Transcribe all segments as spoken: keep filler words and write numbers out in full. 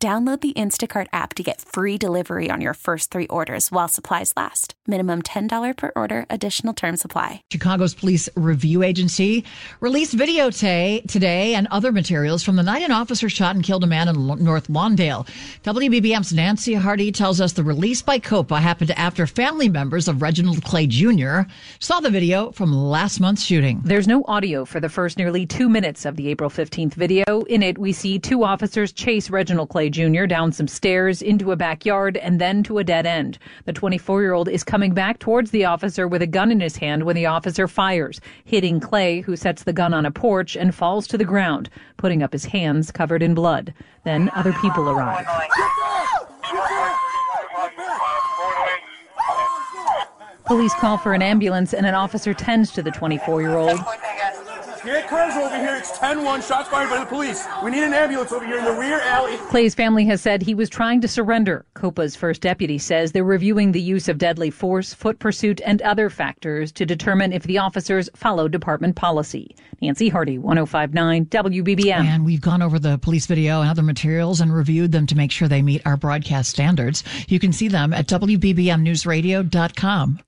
Download the Instacart app to get free delivery on your first three orders while supplies last. Minimum ten dollars per order. Additional terms apply. Chicago's Police Review Agency released video t- today and other materials from the night an officer shot and killed a man in L- North Lawndale. W B B M's Nancy Hardy tells us the release by COPA happened after family members of Reginald Clay Junior saw the video from last month's shooting. There's no audio for the first nearly two minutes of the April fifteenth video. In it, we see two officers chase Reginald Clay Junior down some stairs, into a backyard, and then to a dead end. The twenty-four-year-old is coming back towards the officer with a gun in his hand when the officer fires, hitting Clay, who sets the gun on a porch and falls to the ground, putting up his hands covered in blood. Then other people arrive. Police call for an ambulance, and an officer tends to the twenty-four-year-old. Get cars over here. It's ten one. Shots fired by the police. We need an ambulance over here in the rear alley. Clay's family has said he was trying to surrender. COPA's first deputy says they're reviewing the use of deadly force, foot pursuit, and other factors to determine if the officers followed department policy. Nancy Hardy, one oh five point nine W B B M. And we've gone over the police video and other materials and reviewed them to make sure they meet our broadcast standards. You can see them at W B B M news radio dot com.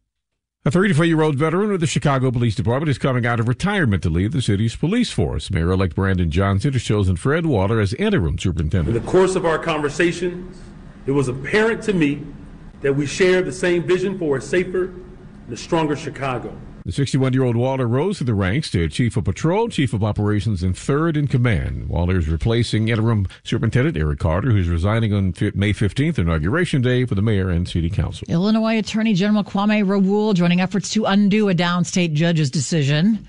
A thirty-four-year-old veteran of the Chicago Police Department is coming out of retirement to lead the city's police force. Mayor-elect Brandon Johnson has chosen Fred Water as interim superintendent. In the course of our conversation, it was apparent to me that we share the same vision for a safer and a stronger Chicago. The sixty-one-year-old Waller rose through the ranks to Chief of Patrol, Chief of Operations, and Third in Command. Waller is replacing interim Superintendent Eric Carter, who's resigning on May fifteenth, Inauguration Day, for the mayor and city council. Illinois Attorney General Kwame Raoul joining efforts to undo a downstate judge's decision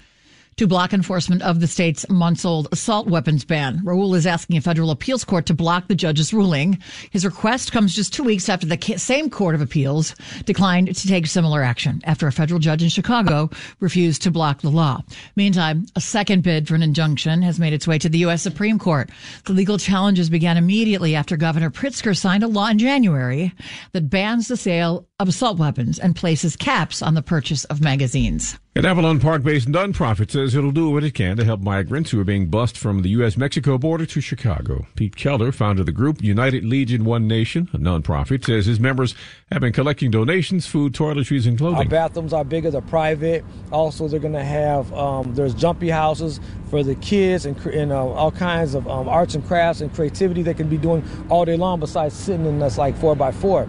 to block enforcement of the state's months-old assault weapons ban. Raoul is asking a federal appeals court to block the judge's ruling. His request comes just two weeks after the same court of appeals declined to take similar action after a federal judge in Chicago refused to block the law. Meantime, a second bid for an injunction has made its way to the U S Supreme Court. The legal challenges began immediately after Governor Pritzker signed a law in January that bans the sale of assault weapons and places caps on the purchase of magazines. An Avalon Park-based nonprofit says it'll do what it can to help migrants who are being bused from the U S Mexico border to Chicago. Pete Kelder, founder of the group United Legion One Nation, a nonprofit, says his members have been collecting donations, food, toiletries, and clothing. Our bathrooms are bigger, they're private. Also, they're going to have, um, there's jumpy houses for the kids and, and uh, all kinds of um, arts and crafts and creativity they can be doing all day long besides sitting in this like four by four.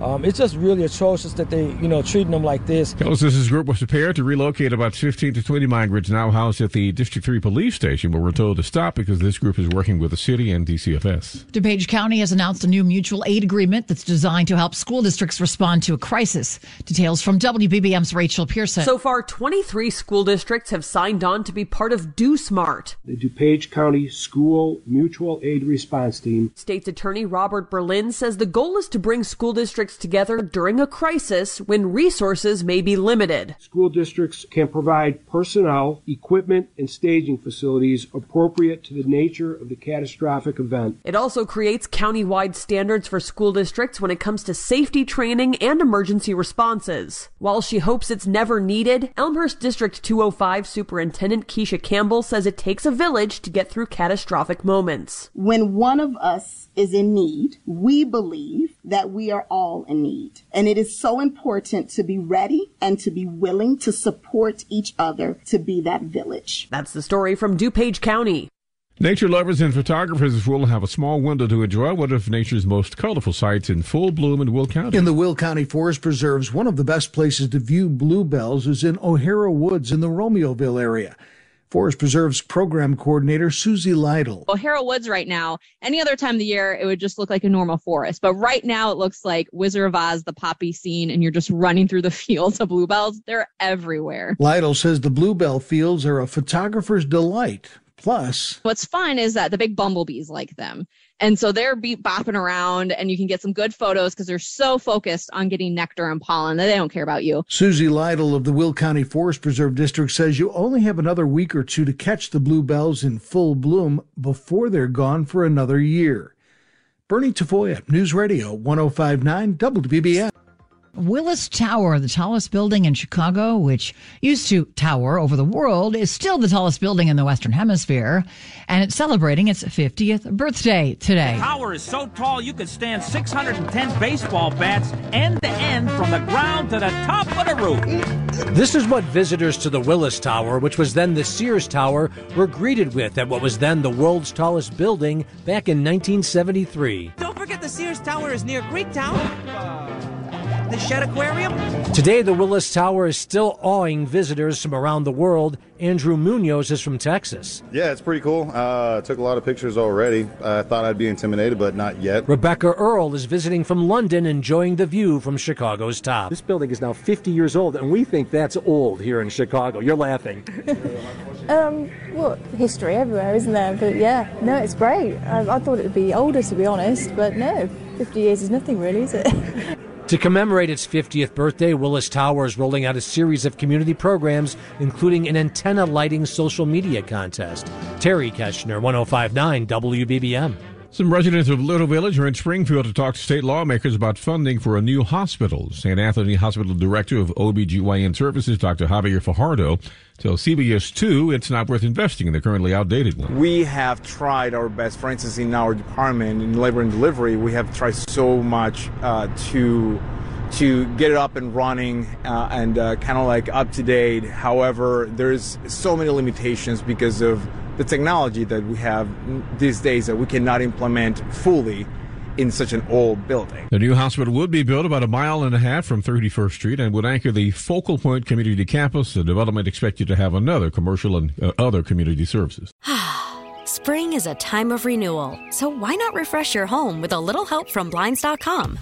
Um, it's just really atrocious that they, you know, treating them like this. Kelly says his group was prepared to relocate about fifteen to twenty migrants now housed at the District three police station, but were told to stop because this group is working with the city and D C F S. DuPage County has announced a new mutual aid agreement that's designed to help school districts respond to a crisis. Details from W B B M's Rachel Pearson. So far, twenty-three school districts have signed on to be part of DoSmart, the DuPage County School Mutual Aid Response Team. State's Attorney Robert Berlin says the goal is to bring school districts together during a crisis when resources may be limited. School districts can provide personnel, equipment, and staging facilities appropriate to the nature of the catastrophic event. It also creates county-wide standards for school districts when it comes to safety training and emergency responses. While she hopes it's never needed, Elmhurst District two oh five Superintendent Keisha Campbell says it takes a village to get through catastrophic moments. When one of us is in need, we believe that we are all in need. And it is so important to be ready and to be willing to support each other to be that village. That's the story from DuPage County. Nature lovers and photographers will have a small window to enjoy one of nature's most colorful sights in full bloom in Will County. In the Will County Forest Preserves, one of the best places to view bluebells is in O'Hara Woods in the Romeoville area. Forest Preserves Program Coordinator Susie Lytle. O'Hara Woods right now, any other time of the year, it would just look like a normal forest. But right now, it looks like Wizard of Oz, the poppy scene, and you're just running through the fields of bluebells. They're everywhere. Lytle says the bluebell fields are a photographer's delight. Plus, what's fun is that the big bumblebees like them. And so they're beat bopping around, and you can get some good photos because they're so focused on getting nectar and pollen that they don't care about you. Susie Lytle of the Will County Forest Preserve District says you only have another week or two to catch the bluebells in full bloom before they're gone for another year. Bernie Tafoya, News Radio one oh five point nine W B B M. Willis Tower, the tallest building in Chicago, which used to tower over the world, is still the tallest building in the Western Hemisphere, and it's celebrating its fiftieth birthday today. The tower is so tall you could stand six hundred ten baseball bats end to end from the ground to the top of the roof. This is what visitors to the Willis Tower, which was then the Sears Tower, were greeted with at what was then the world's tallest building back in nineteen seventy-three. Don't forget the Sears Tower is near Greektown. The Shed Aquarium. Today, the Willis Tower is still awing visitors from around the world. Andrew Munoz is from Texas. Yeah, it's pretty cool. I uh, took a lot of pictures already. I thought I'd be intimidated, but not yet. Rebecca Earle is visiting from London, enjoying the view from Chicago's top. This building is now fifty years old, and we think that's old here in Chicago. You're laughing. um, well, history everywhere, isn't there? But yeah, no, it's great. I, I thought it would be older, to be honest, but no, fifty years is nothing really, is it? To commemorate its fiftieth birthday, Willis Tower is rolling out a series of community programs, including an antenna lighting social media contest. Terry Keschner, one oh five point nine W B B M. Some residents of Little Village are in Springfield to talk to state lawmakers about funding for a new hospital. Saint Anthony Hospital Director of O B G Y N Services, Doctor Javier Fajardo, tells C B S two it's not worth investing in the currently outdated one. We have tried our best. For instance, in our department, in labor and delivery, we have tried so much uh, to to get it up and running uh, and uh, kind of like up to date. However, there's so many limitations because of the technology that we have these days that we cannot implement fully in such an old building. The new hospital would be built about a mile and a half from thirty-first Street and would anchor the Focal Point Community Campus. The development expected to have another commercial and uh, other community services. Spring is a time of renewal, so why not refresh your home with a little help from Blinds dot com?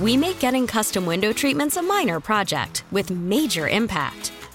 We make getting custom window treatments a minor project with major impact.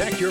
Protect your